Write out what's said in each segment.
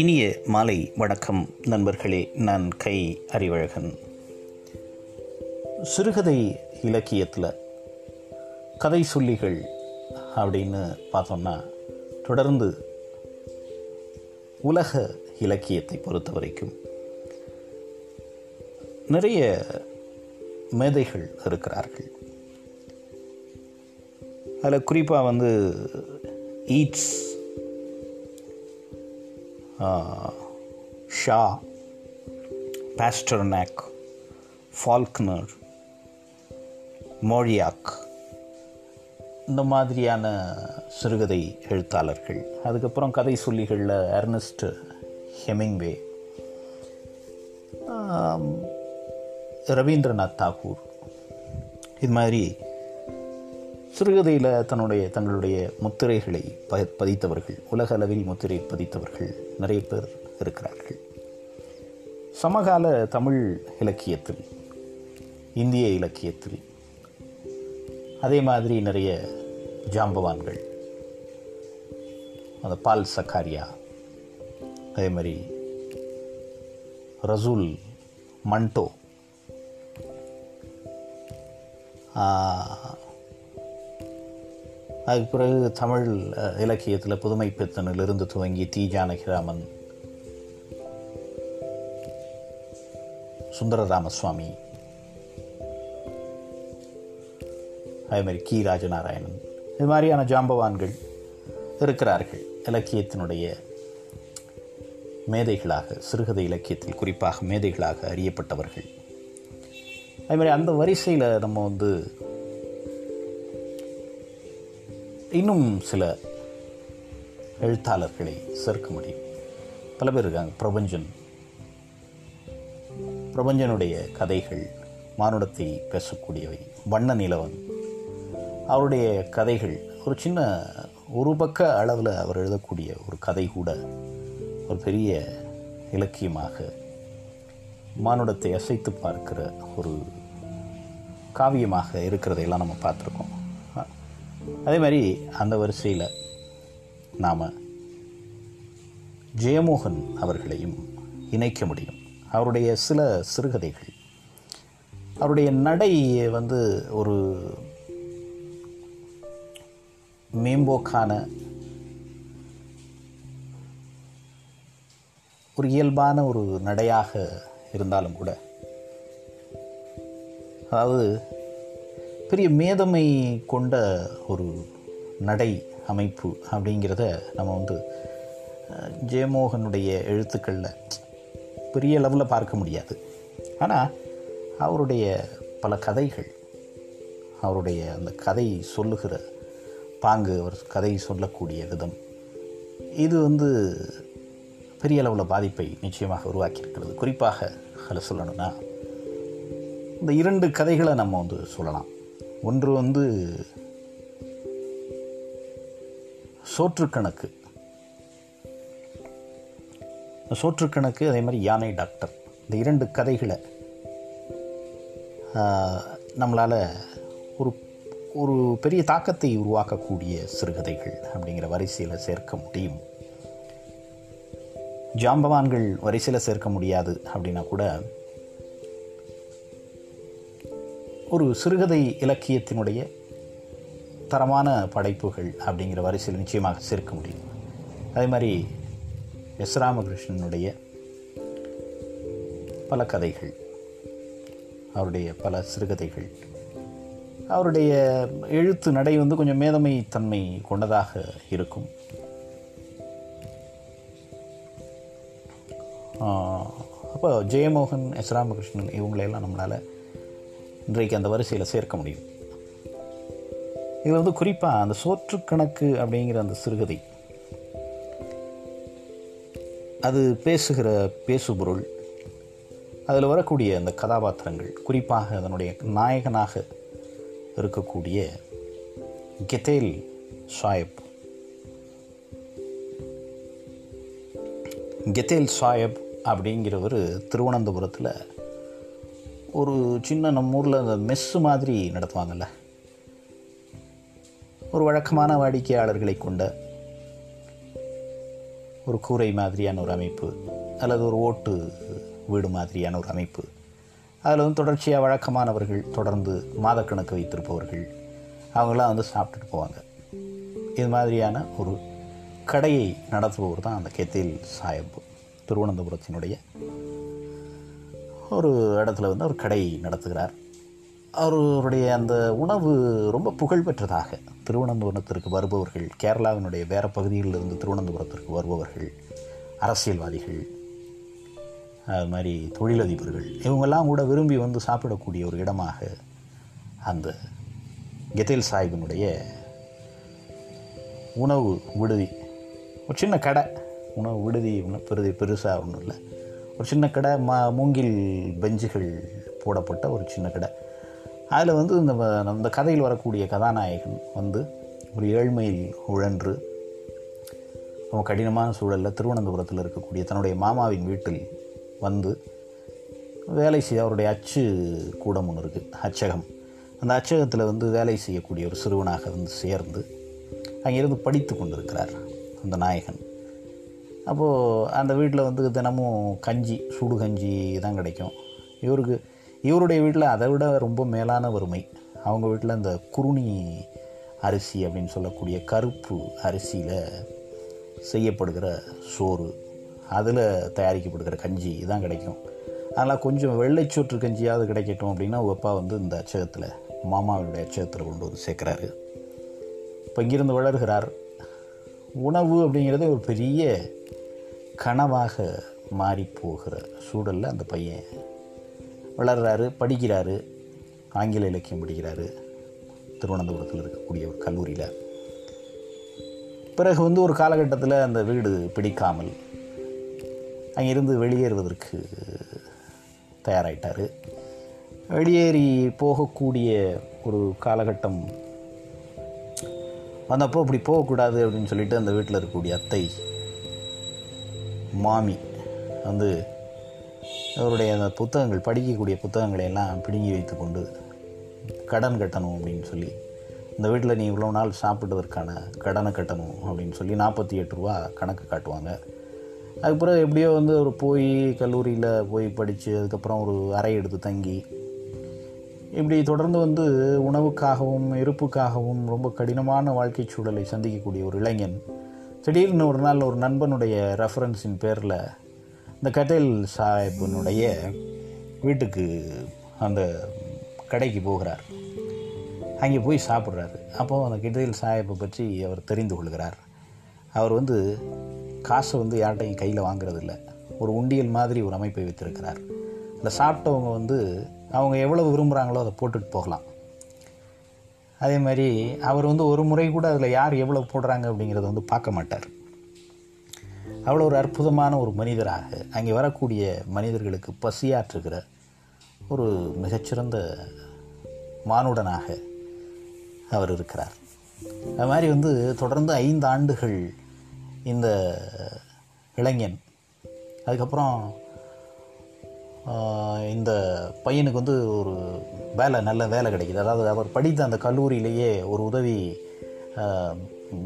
இனிய மாலை வணக்கம் நண்பர்களே. நான் கை அறிவழகன். சிறுகதை இலக்கியத்தில் கதை சொல்லிகள் அப்படின்னு பார்த்தோம்னா, தொடர்ந்து உலக இலக்கியத்தை பொறுத்த வரைக்கும் நிறைய மேதைகள் இருக்கிறார்கள். அதில் குறிப்பாக Yeats, Shaw, Pasternak, Faulkner, Mauriac, இந்த மாதிரியான சிறுகதை எழுத்தாளர்கள். அதுக்கப்புறம் கதை சொல்லிகளில் எர்னஸ்ட் ஹெமிங்வே, ரவீந்திரநாத் தாகூர், இது மாதிரி சிறுகதையில் தங்களுடைய முத்திரைகளை பதித்தவர்கள், உலக அளவில் முத்திரை பதித்தவர்கள் நிறைய பேர் இருக்கிறார்கள். சமகால தமிழ் இலக்கியத்தில், இந்திய இலக்கியத்தில் அதே மாதிரி நிறைய ஜாம்பவான்கள், அந்த பால் சக்காரியா, அதே மாதிரி ரசூல் மண்டோ, அதுக்கு பிறகு தமிழ் இலக்கியத்தில் புதுமை பித்தனிலிருந்து துவங்கி தி. ஜானகிராமன், சுந்தர ராமசுவாமி, அதேமாதிரி கி. ராஜநாராயணன், இது மாதிரியான ஜாம்பவான்கள் இருக்கிறார்கள். இலக்கியத்தினுடைய மேதைகளாக, சிறுகதை இலக்கியத்தில் குறிப்பாக மேதைகளாக அறியப்பட்டவர்கள். அதேமாதிரி அந்த வரிசையில் நம்ம இன்னும் சில எழுத்தாளர்களை சேர்க்க முடியும். பல பேர் இருக்காங்க. பிரபஞ்சனுடைய கதைகள் மானுடத்தை பேசக்கூடியவை. வண்ண நிலவன், அவருடைய கதைகள் ஒரு பக்க அளவில் அவர் எழுதக்கூடிய ஒரு கதை கூட ஒரு பெரிய இலக்கியமாக, மானுடத்தை அசைத்து பார்க்கிற ஒரு காவியமாக இருக்கிறதையெல்லாம் நம்ம பார்த்துருக்கோம். அதே மாதிரி அந்த வரிசையில் நாம் ஜெயமோகன் அவர்களையும் இணைக்க முடியும். அவருடைய சில சிறுகதைகள், அவருடைய நடை ஒரு மேம்போக்கான, ஒரு இயல்பான ஒரு நடையாக இருந்தாலும் கூட, அதாவது பெரிய மேதமை கொண்ட ஒரு நடை அமைப்பு அப்படிங்கிறத நம்ம ஜெயமோகனுடைய எழுத்துக்களில் பெரிய அளவில் பார்க்க முடியாது. ஆனால் அவருடைய பல கதைகள், அவருடைய அந்த கதை சொல்லுகிற பாங்கு, அவர் கதை சொல்லக்கூடிய விதம், இது பெரிய அளவில் பாதிப்பை நிச்சயமாக உருவாக்கியிருக்கிறது. குறிப்பாக அதில் சொல்லணும்னா, இந்த இரண்டு கதைகளை நம்ம சொல்லலாம். ஒன்று சோற்றுக்கணக்கு, அதே மாதிரி யானை டாக்டர். இந்த இரண்டு கதைகளை நம்மளால் ஒரு ஒரு பெரிய தாக்கத்தை உருவாக்கக்கூடிய சிறுகதைகள் அப்படிங்கிற வரிசையில் சேர்க்க முடியும். ஜாம்பவான்கள் வரிசையில் சேர்க்க முடியாது அப்படின்னா கூட, ஒரு சிறுகதை இலக்கியத்தினுடைய தரமான படைப்புகள் அப்படிங்கிற வரிசையில் நிச்சயமாக சேர்க்க முடியும். அதே மாதிரி எஸ். ராமகிருஷ்ணனுடைய பல கதைகள், அவருடைய பல சிறுகதைகள், அவருடைய எழுத்து நடை கொஞ்சம் மேதமை தன்மை கொண்டதாக இருக்கும். அப்போ ஜெயமோகன், எஸ். ராமகிருஷ்ணன், இவங்களையெல்லாம் நம்மளால் இன்றைக்கு அந்த வரிசையில் சேர்க்க முடியும். இதில் குறிப்பாக அந்த சோற்றுக்கணக்கு அப்படிங்கிற அந்த சிறுகதை, அது பேசுகிற பேசுபொருள், அதில் வரக்கூடிய அந்த கதாபாத்திரங்கள், குறிப்பாக அதனுடைய நாயகனாக இருக்கக்கூடிய கெத்தேல் சாஹிப். கெத்தேல் சாஹிப் அப்படிங்கிறவர் திருவனந்தபுரத்தில் ஒரு சின்ன, நம்ம ஊரில் அந்த மெஸ்ஸு மாதிரி நடத்துவாங்கள்ல, ஒரு வழக்கமான வாடிக்கையாளர்களை கொண்ட ஒரு கூரை மாதிரியான ஒரு அமைப்பு அல்லது ஒரு ஓட்டு வீடு மாதிரியான ஒரு அமைப்பு. அதில் வந்து தொடர்ச்சியாக வழக்கமானவர்கள் தொடர்ந்து மாதக்கணக்கு வைத்திருப்பவர்கள் அவங்களாம் வந்து சாப்பிட்டுட்டு போவாங்க. இது மாதிரியான ஒரு கடையை நடத்துபவர் தான் அந்த கெத்தேல் சாஹிப். திருவனந்தபுரத்தினுடைய ஒரு இடத்துல வந்து அவர் கடை நடத்துகிறார். அவருடைய அந்த உணவு ரொம்ப புகழ் பெற்றதாக திருவனந்தபுரத்திற்கு வருபவர்கள், கேரளாவினுடைய வேறு பகுதிகளிலிருந்து திருவனந்தபுரத்திற்கு வருபவர்கள், அரசியல்வாதிகள், அது மாதிரி தொழிலதிபர்கள், இவங்கெல்லாம் கூட விரும்பி வந்து சாப்பிடக்கூடிய ஒரு இடமாக அந்த கெத்தேல் சாஹிபினுடைய உணவு விடுதி, ஒரு சின்ன கடை. உணவு விடுதி ஒன்றும் பெருசாக ஒன்றும் இல்லை, ஒரு சின்ன கடை, மூங்கில் பெஞ்சுகள் போடப்பட்ட ஒரு சின்ன கடை. அதில் வந்து இந்த கதையில் வரக்கூடிய கதாநாயகன் வந்து ஒரு ஏழ்மையில் உழன்று ரொம்ப கடினமான சூழலில் திருவனந்தபுரத்தில் இருக்கக்கூடிய தன்னுடைய மாமாவின் வீட்டில் வந்து வேலை செய்ய, அவருடைய அச்சு கூடம் ஒன்று இருக்குது, அச்சகம். அந்த அச்சகத்தில் வந்து வேலை செய்யக்கூடிய ஒரு சிறுவனாக வந்து சேர்ந்து அங்கிருந்து படித்து கொண்டிருக்கிறார் அந்த நாயகன். அப்போது அந்த வீட்டில் வந்து தினமும் கஞ்சி, சூடு கஞ்சி தான் கிடைக்கும் இவருக்கு. இவருடைய வீட்டில் அதை விட ரொம்ப மேலான வறுமை. அவங்க வீட்டில் இந்த குருணி அரிசி அப்படின்னு சொல்லக்கூடிய கருப்பு அரிசியில் செய்யப்படுகிற சோறு, அதில் தயாரிக்கப்படுகிற கஞ்சி இதான் கிடைக்கும். அதனால் கொஞ்சம் வெள்ளைச்சோற்று கஞ்சியாவது கிடைக்கட்டும் அப்படின்னா அப்பா வந்து இந்த அச்சகத்தில், மாமாவுடைய அச்சகத்தில் கொண்டு வந்து சேர்க்குறாரு. இப்போ இங்கிருந்து வளர்கிறார். உணவு அப்படிங்கிறது ஒரு பெரிய கனவாக மாறிப்போகிற சூழலில் அந்த பையன் வளர்கிறாரு, படிக்கிறாரு, ஆங்கில இலக்கியம் படிக்கிறாரு திருவனந்தபுரத்தில் இருக்கக்கூடிய ஒரு கல்லூரியில். பிறகு வந்து ஒரு காலகட்டத்தில் அந்த வீடு பிடிக்காமல் அங்கிருந்து வெளியேறுவதற்கு தயாராகிட்டார். வெளியேறி போகக்கூடிய ஒரு காலகட்டம் வந்தப்போ இப்படி போகக்கூடாது அப்படின்னு சொல்லிட்டு அந்த வீட்டில் இருக்கக்கூடிய அத்தை மாமி வந்து அவருடைய அந்த புத்தகங்கள், படிக்கக்கூடிய புத்தகங்களை எல்லாம் பிடுங்கி வைத்து கொண்டு கடன் கட்டணும் அப்படின்னு சொல்லி, இந்த வீட்டில் நீ இவ்வளோ நாள் சாப்பிட்டதற்கான கடனை கட்டணும் அப்படின்னு சொல்லி 48 ரூபா கணக்கு காட்டுவாங்க. அதுக்கப்புறம் எப்படியோ வந்து அவர் போய் கல்லூரியில் போய் படித்து அதுக்கப்புறம் ஒரு அறை எடுத்து தங்கி இப்படி தொடர்ந்து வந்து உணவுக்காகவும் இருப்புக்காகவும் ரொம்ப கடினமான வாழ்க்கை சூழலை சந்திக்கக்கூடிய ஒரு இளைஞன் திடீர்னு ஒரு நாள் ஒரு நண்பனுடைய ரெஃபரன்ஸின் பேரில் இந்த கெத்தேல் சாஹிபினுடைய வீட்டுக்கு, அந்த கடைக்கு போகிறார். அங்கே போய் சாப்பிட்றாரு. அப்போது அந்த கெத்தேல் சாஹிப்பை பற்றி அவர் தெரிந்து கொள்கிறார். அவர் வந்து காசை வந்து யார்கிட்டையும் கையில் வாங்குறதில்ல, ஒரு உண்டியல் மாதிரி ஒரு அமைப்பை வைத்திருக்கிறார். அந்த சாப்பிட்டவங்க வந்து அவங்க எவ்வளவு விரும்புகிறாங்களோ அதை போட்டுட்டு போகலாம். அதே மாதிரி அவர் வந்து ஒரு முறை கூட அதில் யார் எவ்வளோ போடுறாங்க அப்படிங்கிறத வந்து பார்க்க மாட்டார். அவ்வளோ ஒரு அற்புதமான ஒரு மனிதராக அங்கே வரக்கூடிய மனிதர்களுக்கு பசியாற்றுகிற ஒரு மிகச்சிறந்த மானுடனாக அவர் இருக்கிறார். அது மாதிரி வந்து தொடர்ந்து 5 ஆண்டுகள் இந்த இளைஞன், அதுக்கப்புறம் இந்த பையனுக்கு வந்து ஒரு வேலை, நல்ல வேலை கிடைக்கிது. அதாவது அவர் படித்த அந்த கல்லூரியிலேயே ஒரு உதவி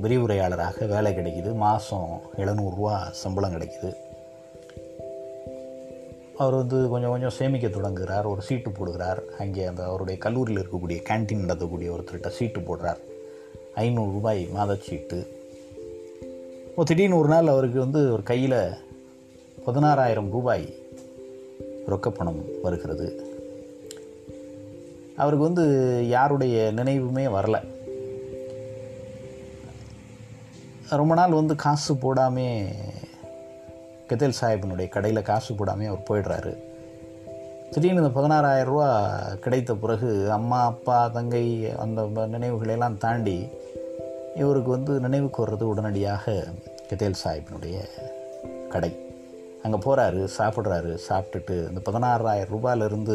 விரிவுரையாளராக வேலை கிடைக்கிது. மாதம் 700 ரூபா சம்பளம் கிடைக்கிது. அவர் வந்து கொஞ்சம் கொஞ்சம் சேமிக்க தொடங்குகிறார். ஒரு சீட்டு போடுகிறார். அங்கே அந்த அவருடைய கல்லூரியில் இருக்கக்கூடிய கேன்டீன் நடத்தக்கூடிய ஒருத்தர்கிட்ட சீட்டு போடுறார். 500 ரூபாய் மாதச்சீட்டு. இப்போ திடீர்னு ஒரு நாள் அவருக்கு வந்து ஒரு கையில் 16,000 ரூபாய் ரொக்கப்பணம் வருகிறது. அவருக்கு வந்து யாருடைய நினைவுமே வரலை. ரொம்ப நாள் வந்து காசு போடாமே, கெத்தேல் சாஹிபினுடைய கடையில் காசு போடாமே அவர் போயிடுறாரு. திடீர்னு இந்த 16,000 ரூபா கிடைத்த பிறகு அம்மா, அப்பா, தங்கை, அந்த நினைவுகளெல்லாம் தாண்டி இவருக்கு வந்து நினைவுக்கு வர்றது உடனடியாக கெத்தேல் சாஹிபினுடைய கடை. அங்கே போகிறாரு, சாப்பிட்றாரு. சாப்பிட்டுட்டு இந்த 16,000 ரூபாயிலிருந்து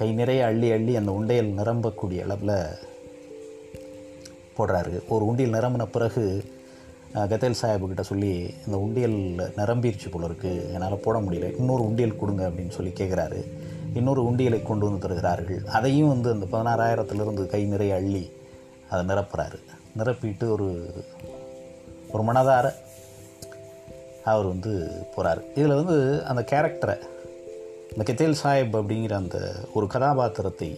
கை நிறைய அள்ளி அள்ளி அந்த உண்டையில் நிரம்பக்கூடிய அளவில் போடுறாரு. ஒரு உண்டியல் நிரம்பின பிறகு கெத்தேல் சாஹிப்கிட்ட சொல்லி, இந்த உண்டியல் நிரம்பிருச்சு போல இருக்குது, என்னால் போட முடியல, இன்னொரு உண்டியல் கொடுங்க அப்படின்னு சொல்லி கேட்குறாரு. இன்னொரு உண்டியலை கொண்டு வந்து தருகிறார்கள். அதையும் வந்து அந்த 16,000லிருந்து கை நிறைய அள்ளி அதை நிரப்புறாரு. நிரப்பிட்டு ஒரு மனதார அவர் போகிறார். இதில் அந்த கேரக்டரை, இந்த கெத்தேல் சாஹிப் அப்படிங்கிற அந்த ஒரு கதாபாத்திரத்தை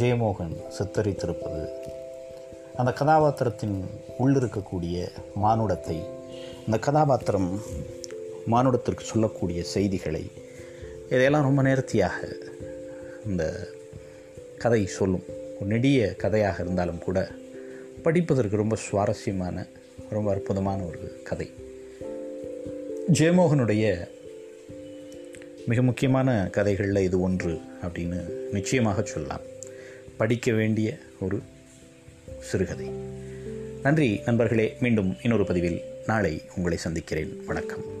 ஜெயமோகன் சித்தரித்திருப்பது, அந்த கதாபாத்திரத்தின் உள்ளிருக்கக்கூடிய மானுடத்தை, அந்த கதாபாத்திரம் மானுடத்திற்கு சொல்லக்கூடிய செய்திகளை, இதையெல்லாம் ரொம்ப நேர்த்தியாக இந்த கதை சொல்லும். ஒரு நெடிய கதையாக இருந்தாலும் கூட படிப்பதற்கு ரொம்ப சுவாரஸ்யமான, ரொம்ப அற்புதமான ஒரு கதை. ஜெயமோகனுடைய மிக முக்கியமான கதைகளில் இது ஒன்று அப்படின்னு நிச்சயமாக சொல்லலாம். படிக்க வேண்டிய ஒரு சிறுகதை. நன்றி நண்பர்களே, மீண்டும் இன்னொரு பதிவில் நாளை உங்களை சந்திக்கிறேன். வணக்கம்.